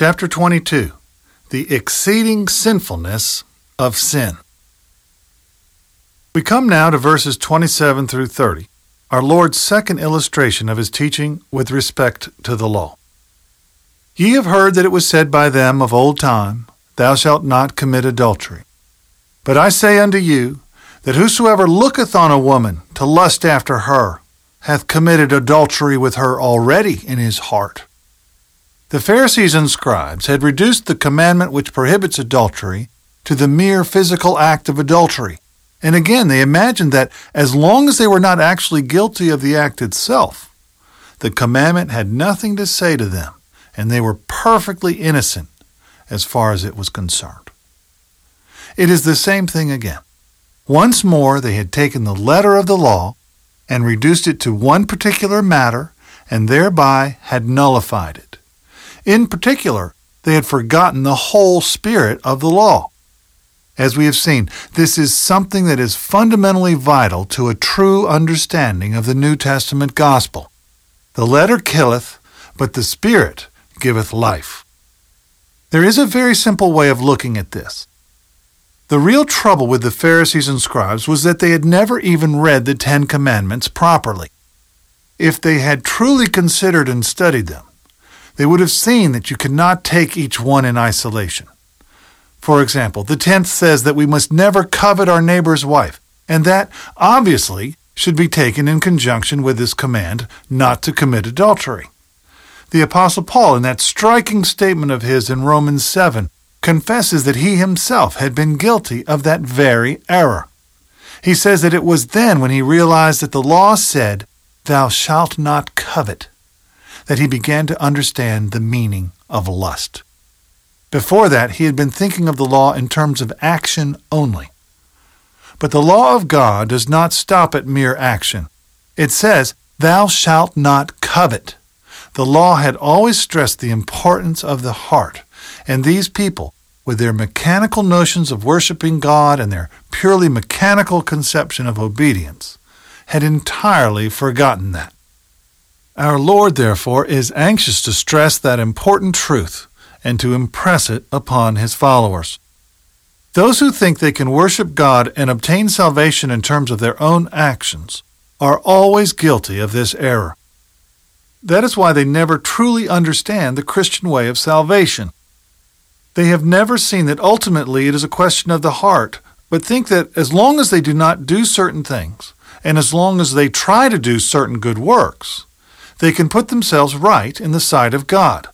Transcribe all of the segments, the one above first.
Chapter 22, The Exceeding Sinfulness of Sin. We come now to verses 27 through 30, our Lord's second illustration of his teaching with respect to the law. Ye have heard that it was said by them of old time, Thou shalt not commit adultery. But I say unto you, that whosoever looketh on a woman to lust after her, hath committed adultery with her already in his heart. The Pharisees and scribes had reduced the commandment which prohibits adultery to the mere physical act of adultery. And again, they imagined that as long as they were not actually guilty of the act itself, the commandment had nothing to say to them, and they were perfectly innocent as far as it was concerned. It is the same thing again. Once more, they had taken the letter of the law and reduced it to one particular matter, and thereby had nullified it. In particular, they had forgotten the whole spirit of the law. As we have seen, this is something that is fundamentally vital to a true understanding of the New Testament gospel. The letter killeth, but the Spirit giveth life. There is a very simple way of looking at this. The real trouble with the Pharisees and scribes was that they had never even read the Ten Commandments properly. If they had truly considered and studied them, they would have seen that you could not take each one in isolation. For example, the 10th says that we must never covet our neighbor's wife, and that, obviously, should be taken in conjunction with this command not to commit adultery. The Apostle Paul, in that striking statement of his in Romans 7, confesses that he himself had been guilty of that very error. He says that it was then when he realized that the law said, Thou shalt not covet, that he began to understand the meaning of lust. Before that, he had been thinking of the law in terms of action only. But the law of God does not stop at mere action. It says, Thou shalt not covet. The law had always stressed the importance of the heart, and these people, with their mechanical notions of worshiping God and their purely mechanical conception of obedience, had entirely forgotten that. Our Lord, therefore, is anxious to stress that important truth and to impress it upon his followers. Those who think they can worship God and obtain salvation in terms of their own actions are always guilty of this error. That is why they never truly understand the Christian way of salvation. They have never seen that ultimately it is a question of the heart, but think that as long as they do not do certain things, and as long as they try to do certain good works, they can put themselves right in the sight of God.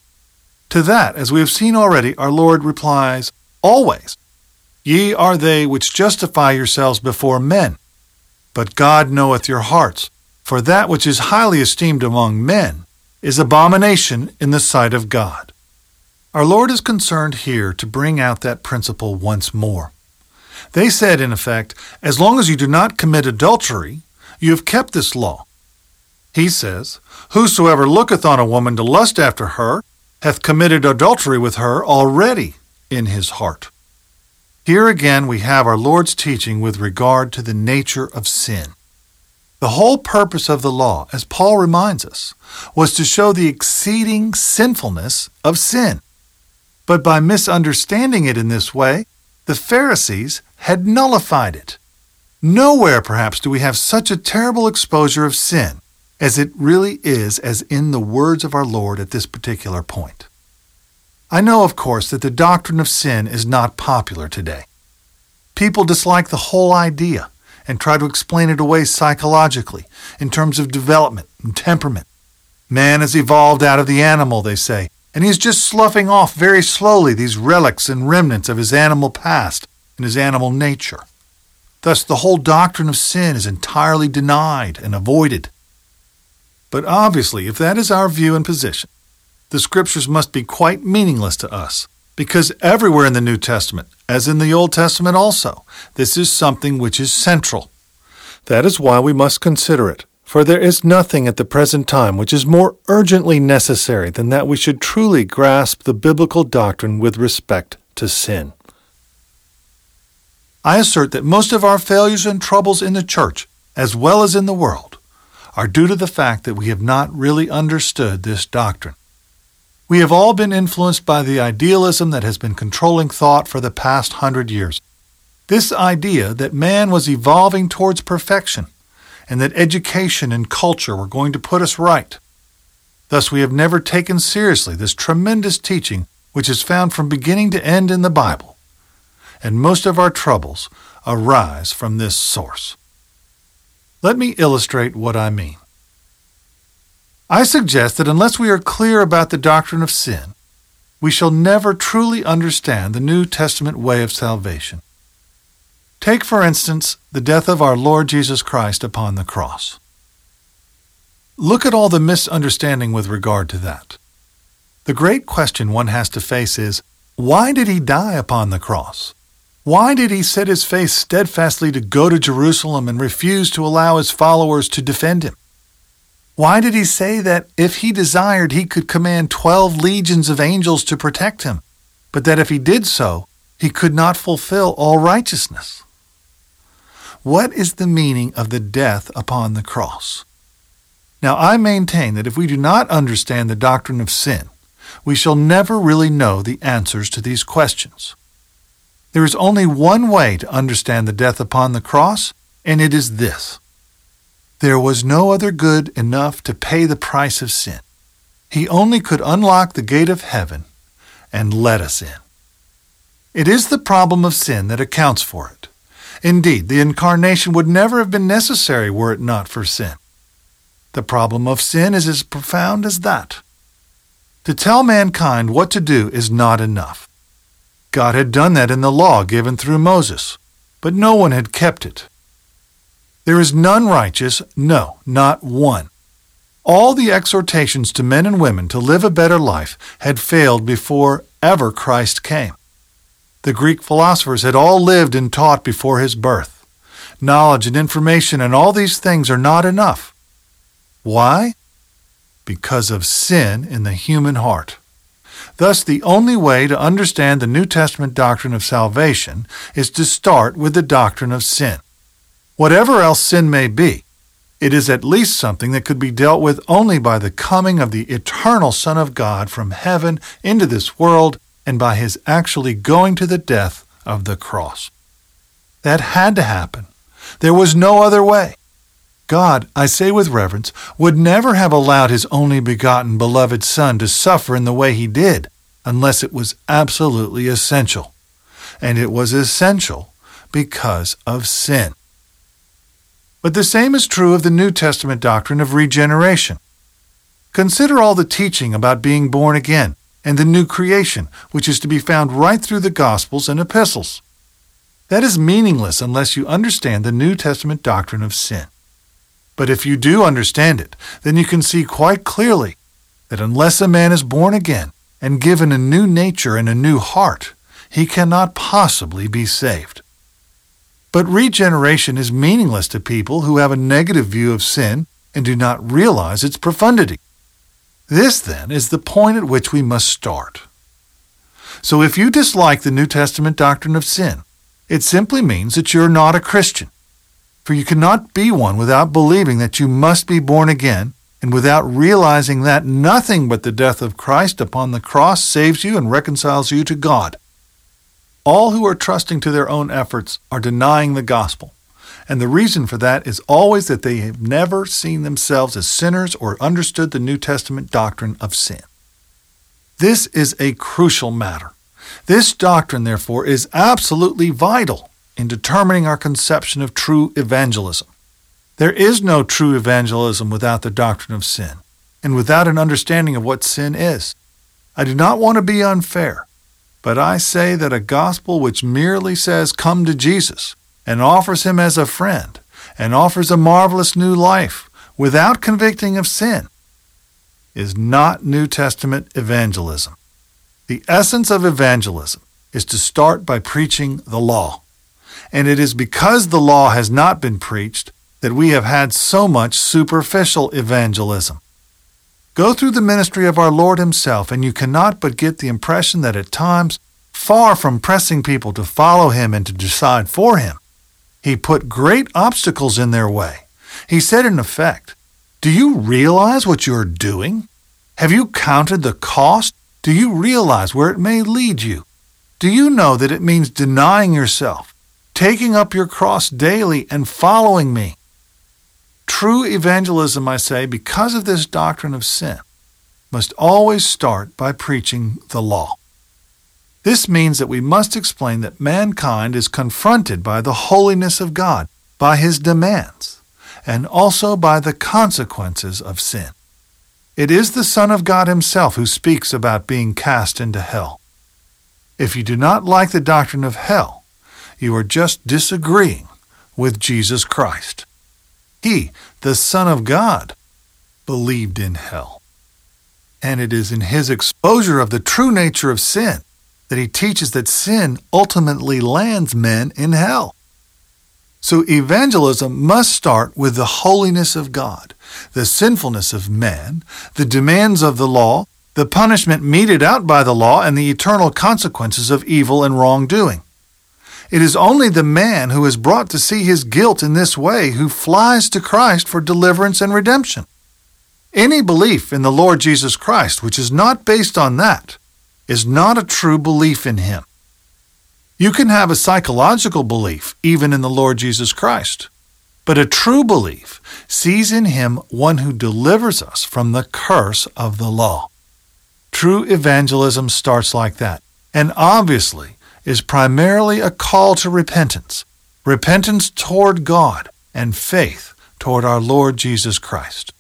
To that, as we have seen already, our Lord replies, Always, ye are they which justify yourselves before men. But God knoweth your hearts, for that which is highly esteemed among men is abomination in the sight of God. Our Lord is concerned here to bring out that principle once more. They said, in effect, as long as you do not commit adultery, you have kept this law. He says, Whosoever looketh on a woman to lust after her hath committed adultery with her already in his heart. Here again we have our Lord's teaching with regard to the nature of sin. The whole purpose of the law, as Paul reminds us, was to show the exceeding sinfulness of sin. But by misunderstanding it in this way, the Pharisees had nullified it. Nowhere, perhaps, do we have such a terrible exposure of sin as it really is, as in the words of our Lord at this particular point. I know, of course, that the doctrine of sin is not popular today. People dislike the whole idea and try to explain it away psychologically in terms of development and temperament. Man has evolved out of the animal, they say, and he is just sloughing off very slowly these relics and remnants of his animal past and his animal nature. Thus, the whole doctrine of sin is entirely denied and avoided. But obviously, if that is our view and position, the Scriptures must be quite meaningless to us, because everywhere in the New Testament, as in the Old Testament also, this is something which is central. That is why we must consider it, for there is nothing at the present time which is more urgently necessary than that we should truly grasp the biblical doctrine with respect to sin. I assert that most of our failures and troubles in the church, as well as in the world, are due to the fact that we have not really understood this doctrine. We have all been influenced by the idealism that has been controlling thought for the past 100 years. This idea that man was evolving towards perfection and that education and culture were going to put us right. Thus, we have never taken seriously this tremendous teaching which is found from beginning to end in the Bible, and most of our troubles arise from this source. Let me illustrate what I mean. I suggest that unless we are clear about the doctrine of sin, we shall never truly understand the New Testament way of salvation. Take, for instance, the death of our Lord Jesus Christ upon the cross. Look at all the misunderstanding with regard to that. The great question one has to face is, why did he die upon the cross? Why did he set his face steadfastly to go to Jerusalem and refuse to allow his followers to defend him? Why did he say that if he desired, he could command 12 legions of angels to protect him, but that if he did so, he could not fulfill all righteousness? What is the meaning of the death upon the cross? Now, I maintain that if we do not understand the doctrine of sin, we shall never really know the answers to these questions. There is only one way to understand the death upon the cross, and it is this. There was no other good enough to pay the price of sin. He only could unlock the gate of heaven and let us in. It is the problem of sin that accounts for it. Indeed, the incarnation would never have been necessary were it not for sin. The problem of sin is as profound as that. To tell mankind what to do is not enough. God had done that in the law given through Moses, but no one had kept it. There is none righteous, no, not one. All the exhortations to men and women to live a better life had failed before ever Christ came. The Greek philosophers had all lived and taught before his birth. Knowledge and information and all these things are not enough. Why? Because of sin in the human heart. Thus, the only way to understand the New Testament doctrine of salvation is to start with the doctrine of sin. Whatever else sin may be, it is at least something that could be dealt with only by the coming of the eternal Son of God from heaven into this world and by his actually going to the death of the cross. That had to happen. There was no other way. God, I say with reverence, would never have allowed his only begotten beloved Son to suffer in the way he did unless it was absolutely essential. And it was essential because of sin. But the same is true of the New Testament doctrine of regeneration. Consider all the teaching about being born again and the new creation, which is to be found right through the Gospels and epistles. That is meaningless unless you understand the New Testament doctrine of sin. But if you do understand it, then you can see quite clearly that unless a man is born again and given a new nature and a new heart, he cannot possibly be saved. But regeneration is meaningless to people who have a negative view of sin and do not realize its profundity. This, then, is the point at which we must start. So if you dislike the New Testament doctrine of sin, it simply means that you're not a Christian. For you cannot be one without believing that you must be born again, and without realizing that nothing but the death of Christ upon the cross saves you and reconciles you to God. All who are trusting to their own efforts are denying the gospel, and the reason for that is always that they have never seen themselves as sinners or understood the New Testament doctrine of sin. This is a crucial matter. This doctrine, therefore, is absolutely vital in determining our conception of true evangelism. There is no true evangelism without the doctrine of sin, and without an understanding of what sin is. I do not want to be unfair, but I say that a gospel which merely says, "Come to Jesus," and offers him as a friend, and offers a marvelous new life, without convicting of sin, is not New Testament evangelism. The essence of evangelism is to start by preaching the law. And it is because the law has not been preached that we have had so much superficial evangelism. Go through the ministry of our Lord himself, and you cannot but get the impression that at times, far from pressing people to follow him and to decide for him, he put great obstacles in their way. He said in effect, "Do you realize what you are doing? Have you counted the cost? Do you realize where it may lead you? Do you know that it means denying yourself, taking up your cross daily, and following me? True evangelism, I say, because of this doctrine of sin, must always start by preaching the law. This means that we must explain that mankind is confronted by the holiness of God, by his demands, and also by the consequences of sin. It is the Son of God himself who speaks about being cast into hell. If you do not like the doctrine of hell, you are just disagreeing with Jesus Christ. He, the Son of God, believed in hell. And it is in his exposure of the true nature of sin that he teaches that sin ultimately lands men in hell. So evangelism must start with the holiness of God, the sinfulness of man, the demands of the law, the punishment meted out by the law, and the eternal consequences of evil and wrongdoing. It is only the man who is brought to see his guilt in this way who flies to Christ for deliverance and redemption. Any belief in the Lord Jesus Christ which is not based on that is not a true belief in him. You can have a psychological belief even in the Lord Jesus Christ, but a true belief sees in him one who delivers us from the curse of the law. True evangelism starts like that, and obviously is primarily a call to repentance, repentance toward God and faith toward our Lord Jesus Christ.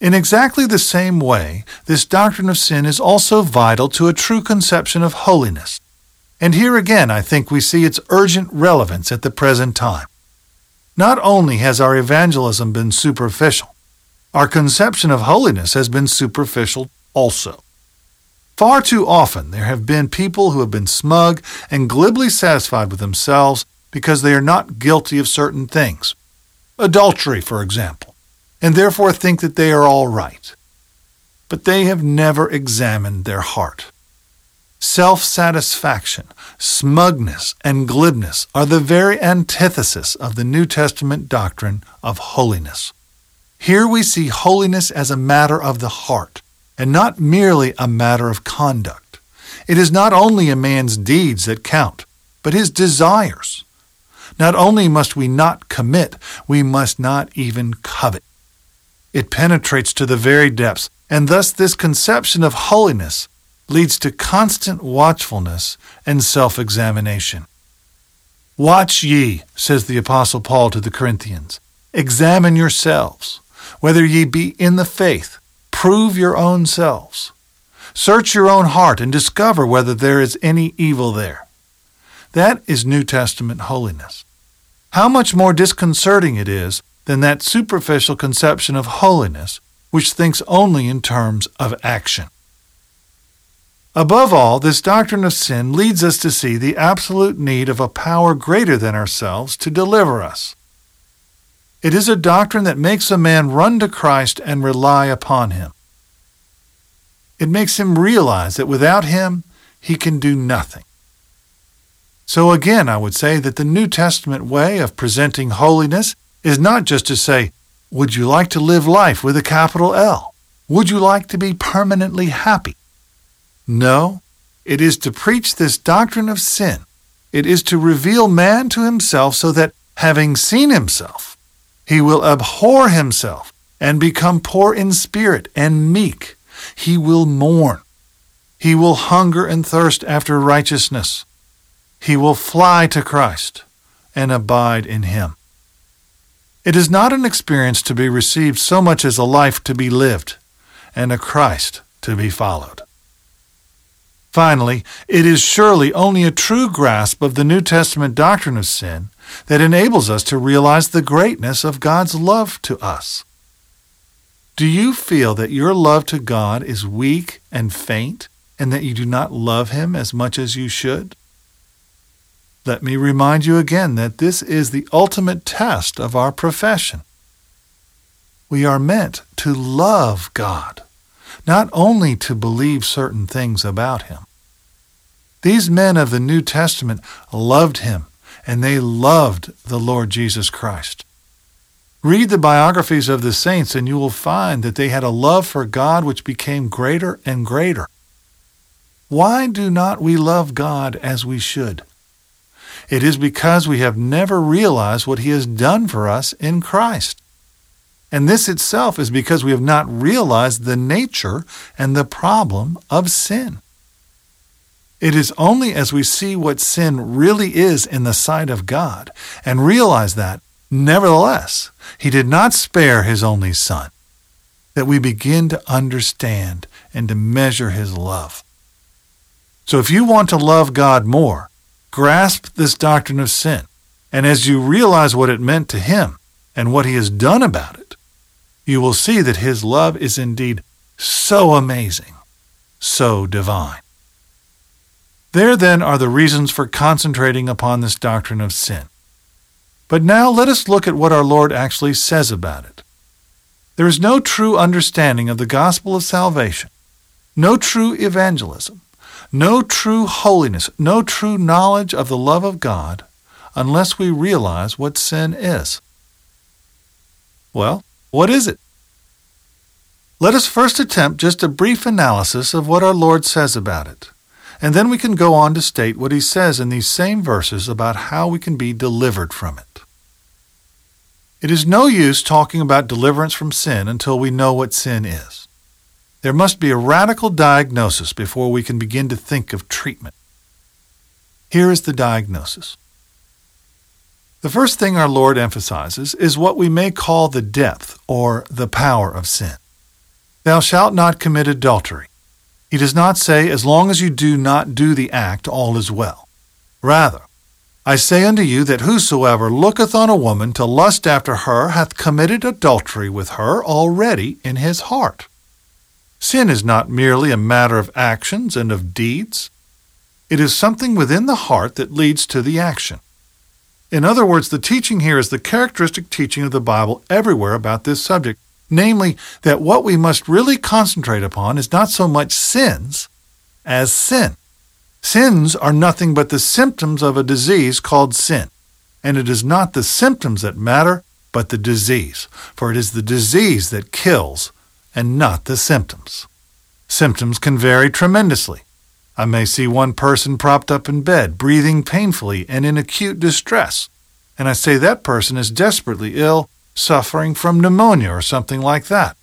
In exactly the same way, this doctrine of sin is also vital to a true conception of holiness. And here again, I think we see its urgent relevance at the present time. Not only has our evangelism been superficial, our conception of holiness has been superficial also. Far too often, there have been people who have been smug and glibly satisfied with themselves because they are not guilty of certain things. Adultery, for example. And therefore think that they are all right. But they have never examined their heart. Self-satisfaction, smugness, and glibness are the very antithesis of the New Testament doctrine of holiness. Here we see holiness as a matter of the heart, and not merely a matter of conduct. It is not only a man's deeds that count, but his desires. Not only must we not commit, we must not even covet. It penetrates to the very depths, and thus this conception of holiness leads to constant watchfulness and self-examination. Watch ye, says the Apostle Paul to the Corinthians, examine yourselves, whether ye be in the faith, prove your own selves. Search your own heart and discover whether there is any evil there. That is New Testament holiness. How much more disconcerting it is than that superficial conception of holiness which thinks only in terms of action. Above all, this doctrine of sin leads us to see the absolute need of a power greater than ourselves to deliver us. It is a doctrine that makes a man run to Christ and rely upon him. It makes him realize that without him, he can do nothing. So again, I would say that the New Testament way of presenting holiness is not just to say, would you like to live life with a capital L? Would you like to be permanently happy? No, it is to preach this doctrine of sin. It is to reveal man to himself so that, having seen himself, he will abhor himself and become poor in spirit and meek. He will mourn. He will hunger and thirst after righteousness. He will fly to Christ and abide in him. It is not an experience to be received so much as a life to be lived and a Christ to be followed. Finally, it is surely only a true grasp of the New Testament doctrine of sin that enables us to realize the greatness of God's love to us. Do you feel that your love to God is weak and faint, and that you do not love him as much as you should? Let me remind you again that this is the ultimate test of our profession. We are meant to love God, not only to believe certain things about him. These men of the New Testament loved him, and they loved the Lord Jesus Christ. Read the biographies of the saints, and you will find that they had a love for God which became greater and greater. Why do not we love God as we should? It is because we have never realized what He has done for us in Christ. And this itself is because we have not realized the nature and the problem of sin. It is only as we see what sin really is in the sight of God and realize that, nevertheless, He did not spare His only Son, that we begin to understand and to measure His love. So if you want to love God more, grasp this doctrine of sin, and as you realize what it meant to Him and what He has done about it, you will see that His love is indeed so amazing, so divine. There then are the reasons for concentrating upon this doctrine of sin. But now let us look at what our Lord actually says about it. There is no true understanding of the gospel of salvation, no true evangelism, no true holiness, no true knowledge of the love of God unless we realize what sin is. Well, what is it? Let us first attempt just a brief analysis of what our Lord says about it, and then we can go on to state what He says in these same verses about how we can be delivered from it. It is no use talking about deliverance from sin until we know what sin is. There must be a radical diagnosis before we can begin to think of treatment. Here is the diagnosis. The first thing our Lord emphasizes is what we may call the depth or the power of sin. Thou shalt not commit adultery. He does not say, as long as you do not do the act, all is well. Rather, I say unto you that whosoever looketh on a woman to lust after her hath committed adultery with her already in his heart. Sin is not merely a matter of actions and of deeds. It is something within the heart that leads to the action. In other words, the teaching here is the characteristic teaching of the Bible everywhere about this subject, namely, that what we must really concentrate upon is not so much sins as sin. Sins are nothing but the symptoms of a disease called sin, and it is not the symptoms that matter, but the disease, for it is the disease that kills and not the symptoms. Symptoms can vary tremendously. I may see one person propped up in bed, breathing painfully and in acute distress, and I say that person is desperately ill, suffering from pneumonia or something like that.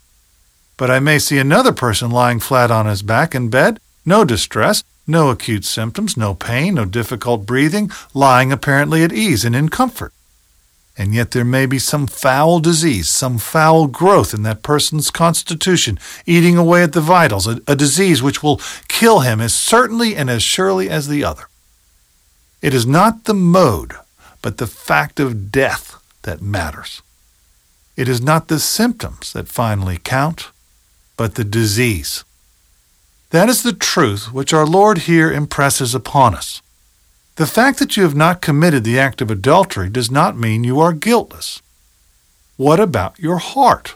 But I may see another person lying flat on his back in bed, no distress, no acute symptoms, no pain, no difficult breathing, lying apparently at ease and in comfort. And yet there may be some foul disease, some foul growth in that person's constitution, eating away at the vitals, a disease which will kill him as certainly and as surely as the other. It is not the mode, but the fact of death that matters. It is not the symptoms that finally count, but the disease. That is the truth which our Lord here impresses upon us. The fact that you have not committed the act of adultery does not mean you are guiltless. What about your heart?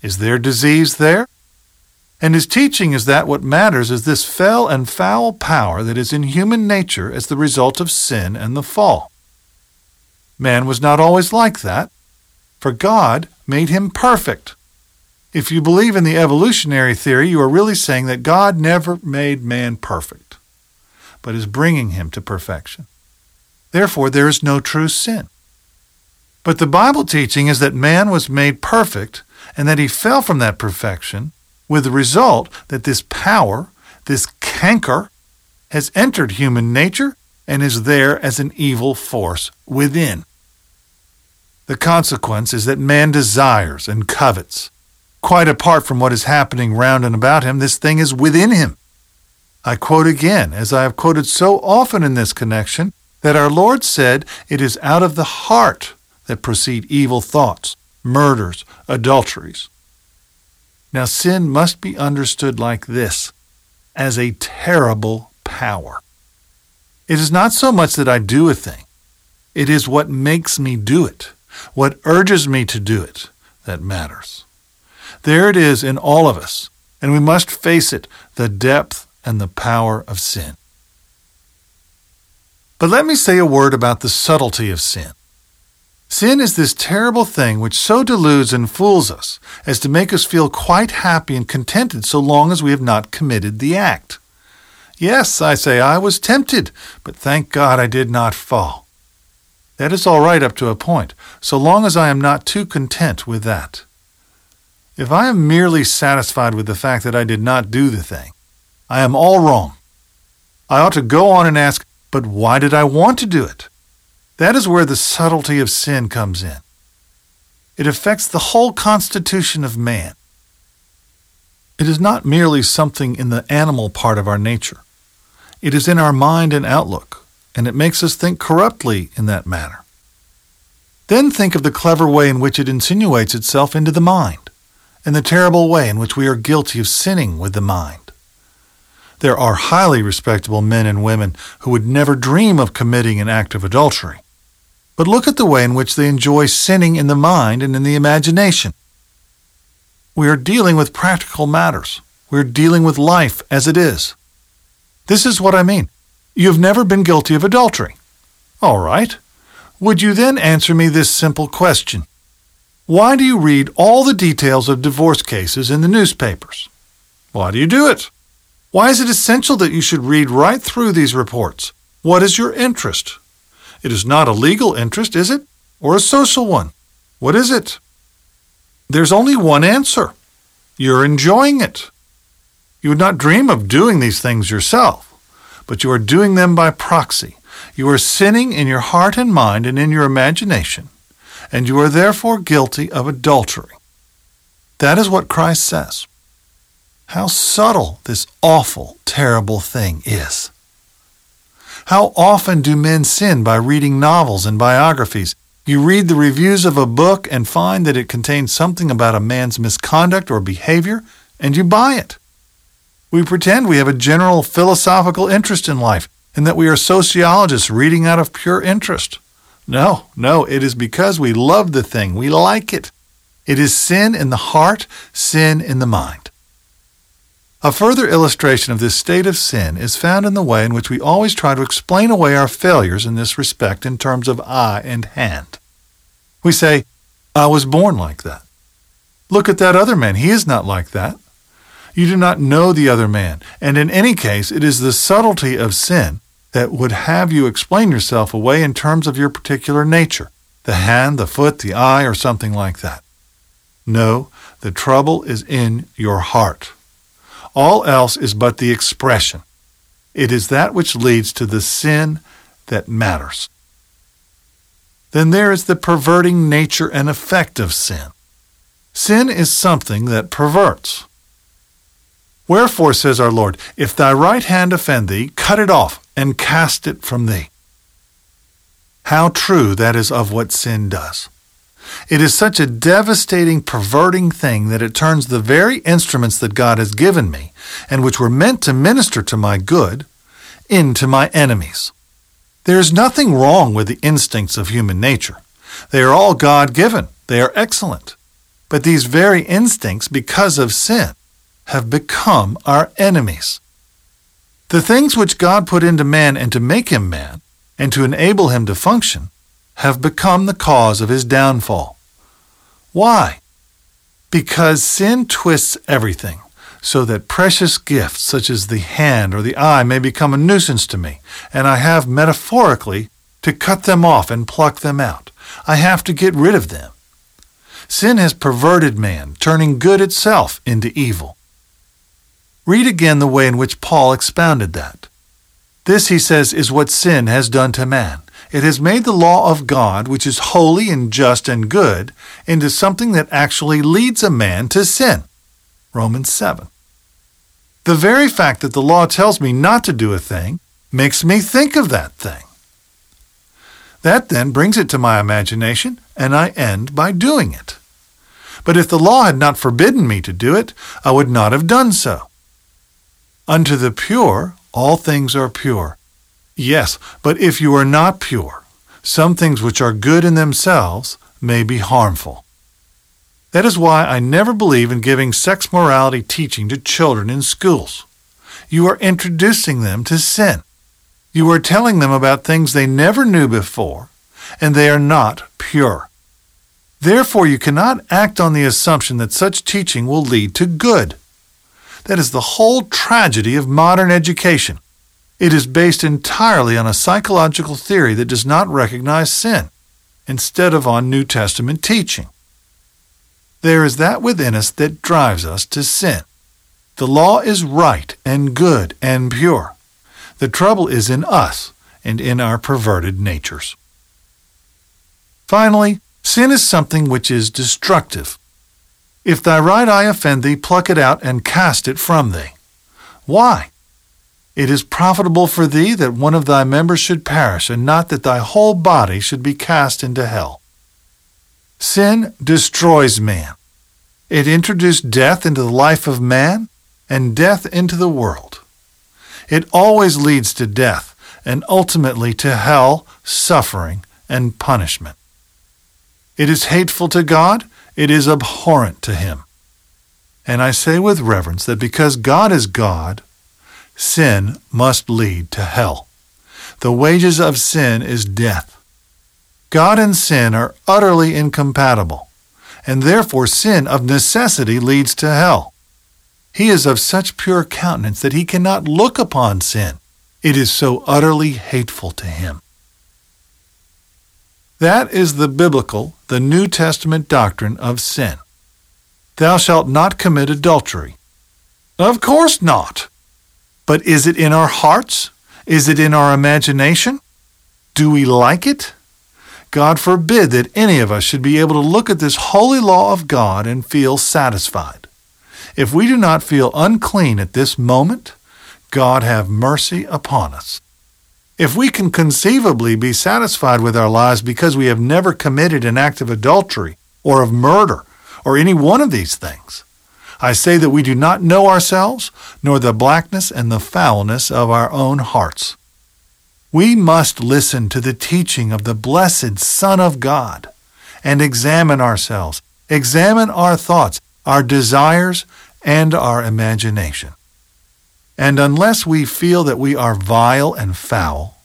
Is there disease there? And His teaching is that what matters is this fell and foul power that is in human nature as the result of sin and the fall. Man was not always like that, for God made him perfect. If you believe in the evolutionary theory, you are really saying that God never made man perfect, but is bringing him to perfection. Therefore, there is no true sin. But the Bible teaching is that man was made perfect and that he fell from that perfection, with the result that this power, this canker, has entered human nature and is there as an evil force within. The consequence is that man desires and covets. Quite apart from what is happening round and about him, this thing is within him. I quote again, as I have quoted so often in this connection, that our Lord said, "It is out of the heart that proceed evil thoughts, murders, adulteries." Now sin must be understood like this, as a terrible power. It is not so much that I do a thing. It is what makes me do it, what urges me to do it, that matters. There it is in all of us, and we must face it, the depth and the power of sin. But let me say a word about the subtlety of sin. Sin is this terrible thing which so deludes and fools us as to make us feel quite happy and contented so long as we have not committed the act. Yes, I say, I was tempted, but thank God I did not fall. That is all right up to a point, so long as I am not too content with that. If I am merely satisfied with the fact that I did not do the thing, I am all wrong. I ought to go on and ask, but why did I want to do it? That is where the subtlety of sin comes in. It affects the whole constitution of man. It is not merely something in the animal part of our nature. It is in our mind and outlook, and it makes us think corruptly in that manner. Then think of the clever way in which it insinuates itself into the mind, and the terrible way in which we are guilty of sinning with the mind. There are highly respectable men and women who would never dream of committing an act of adultery. But look at the way in which they enjoy sinning in the mind and in the imagination. We are dealing with practical matters. We are dealing with life as it is. This is what I mean. You have never been guilty of adultery. All right. Would you then answer me this simple question? Why do you read all the details of divorce cases in the newspapers? Why do you do it? Why is it essential that you should read right through these reports? What is your interest? It is not a legal interest, is it? Or a social one? What is it? There's only one answer. You're enjoying it. You would not dream of doing these things yourself, but you are doing them by proxy. You are sinning in your heart and mind and in your imagination, and you are therefore guilty of adultery. That is what Christ says. How subtle this awful, terrible thing is. How often do men sin by reading novels and biographies? You read the reviews of a book and find that it contains something about a man's misconduct or behavior, and you buy it. We pretend we have a general philosophical interest in life and that we are sociologists reading out of pure interest. No, it is because we love the thing. We like it. It is sin in the heart, sin in the mind. A further illustration of this state of sin is found in the way in which we always try to explain away our failures in this respect in terms of eye and hand. We say, I was born like that. Look at that other man. He is not like that. You do not know the other man, and in any case, it is the subtlety of sin that would have you explain yourself away in terms of your particular nature, the hand, the foot, the eye, or something like that. No, the trouble is in your heart. All else is but the expression. It is that which leads to the sin that matters. Then there is the perverting nature and effect of sin. Sin is something that perverts. Wherefore, says our Lord, if thy right hand offend thee, cut it off and cast it from thee. How true that is of what sin does. It is such a devastating, perverting thing that it turns the very instruments that God has given me, and which were meant to minister to my good, into my enemies. There is nothing wrong with the instincts of human nature. They are all God-given. They are excellent. But these very instincts, because of sin, have become our enemies. The things which God put into man and to make him man, and to enable him to function, have become the cause of his downfall. Why? Because sin twists everything, so that precious gifts such as the hand or the eye may become a nuisance to me, and I have metaphorically to cut them off and pluck them out. I have to get rid of them. Sin has perverted man, turning good itself into evil. Read again the way in which Paul expounded that. This, he says, is what sin has done to man. It has made the law of God, which is holy and just and good, into something that actually leads a man to sin. Romans 7. The very fact that the law tells me not to do a thing makes me think of that thing. That then brings it to my imagination, and I end by doing it. But if the law had not forbidden me to do it, I would not have done so. Unto the pure, all things are pure. Yes, but if you are not pure, some things which are good in themselves may be harmful. That is why I never believe in giving sex morality teaching to children in schools. You are introducing them to sin. You are telling them about things they never knew before, and they are not pure. Therefore, you cannot act on the assumption that such teaching will lead to good. That is the whole tragedy of modern education. It is based entirely on a psychological theory that does not recognize sin, instead of on New Testament teaching. There is that within us that drives us to sin. The law is right and good and pure. The trouble is in us and in our perverted natures. Finally, sin is something which is destructive. If thy right eye offend thee, pluck it out and cast it from thee. Why? It is profitable for thee that one of thy members should perish, and not that thy whole body should be cast into hell. Sin destroys man. It introduced death into the life of man, and death into the world. It always leads to death, and ultimately to hell, suffering, and punishment. It is hateful to God. It is abhorrent to Him. And I say with reverence that because God is God, sin must lead to hell. The wages of sin is death. God and sin are utterly incompatible, and therefore sin of necessity leads to hell. He is of such pure countenance that He cannot look upon sin. It is so utterly hateful to Him. That is the New Testament doctrine of sin. Thou shalt not commit adultery. Of course not. But is it in our hearts? Is it in our imagination? Do we like it? God forbid that any of us should be able to look at this holy law of God and feel satisfied. If we do not feel unclean at this moment, God have mercy upon us. If we can conceivably be satisfied with our lives because we have never committed an act of adultery or of murder or any one of these things, I say that we do not know ourselves, nor the blackness and the foulness of our own hearts. We must listen to the teaching of the blessed Son of God and examine ourselves, examine our thoughts, our desires, and our imagination. And unless we feel that we are vile and foul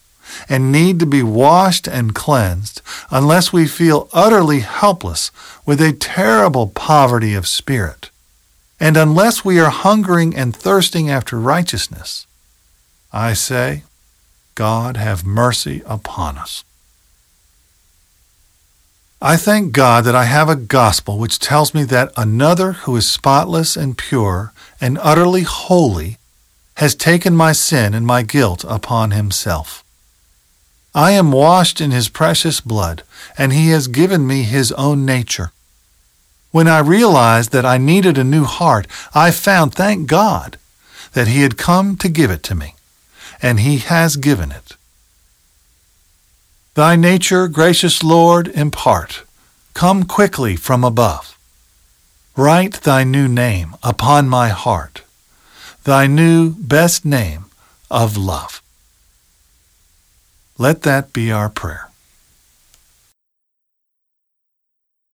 and need to be washed and cleansed, unless we feel utterly helpless with a terrible poverty of spirit, and unless we are hungering and thirsting after righteousness, I say, God have mercy upon us. I thank God that I have a gospel which tells me that another who is spotless and pure and utterly holy has taken my sin and my guilt upon himself. I am washed in his precious blood, and he has given me his own nature. When I realized that I needed a new heart, I found, thank God, that He had come to give it to me, and He has given it. Thy nature, gracious Lord, impart. Come quickly from above. Write Thy new name upon my heart, Thy new best name of love. Let that be our prayer.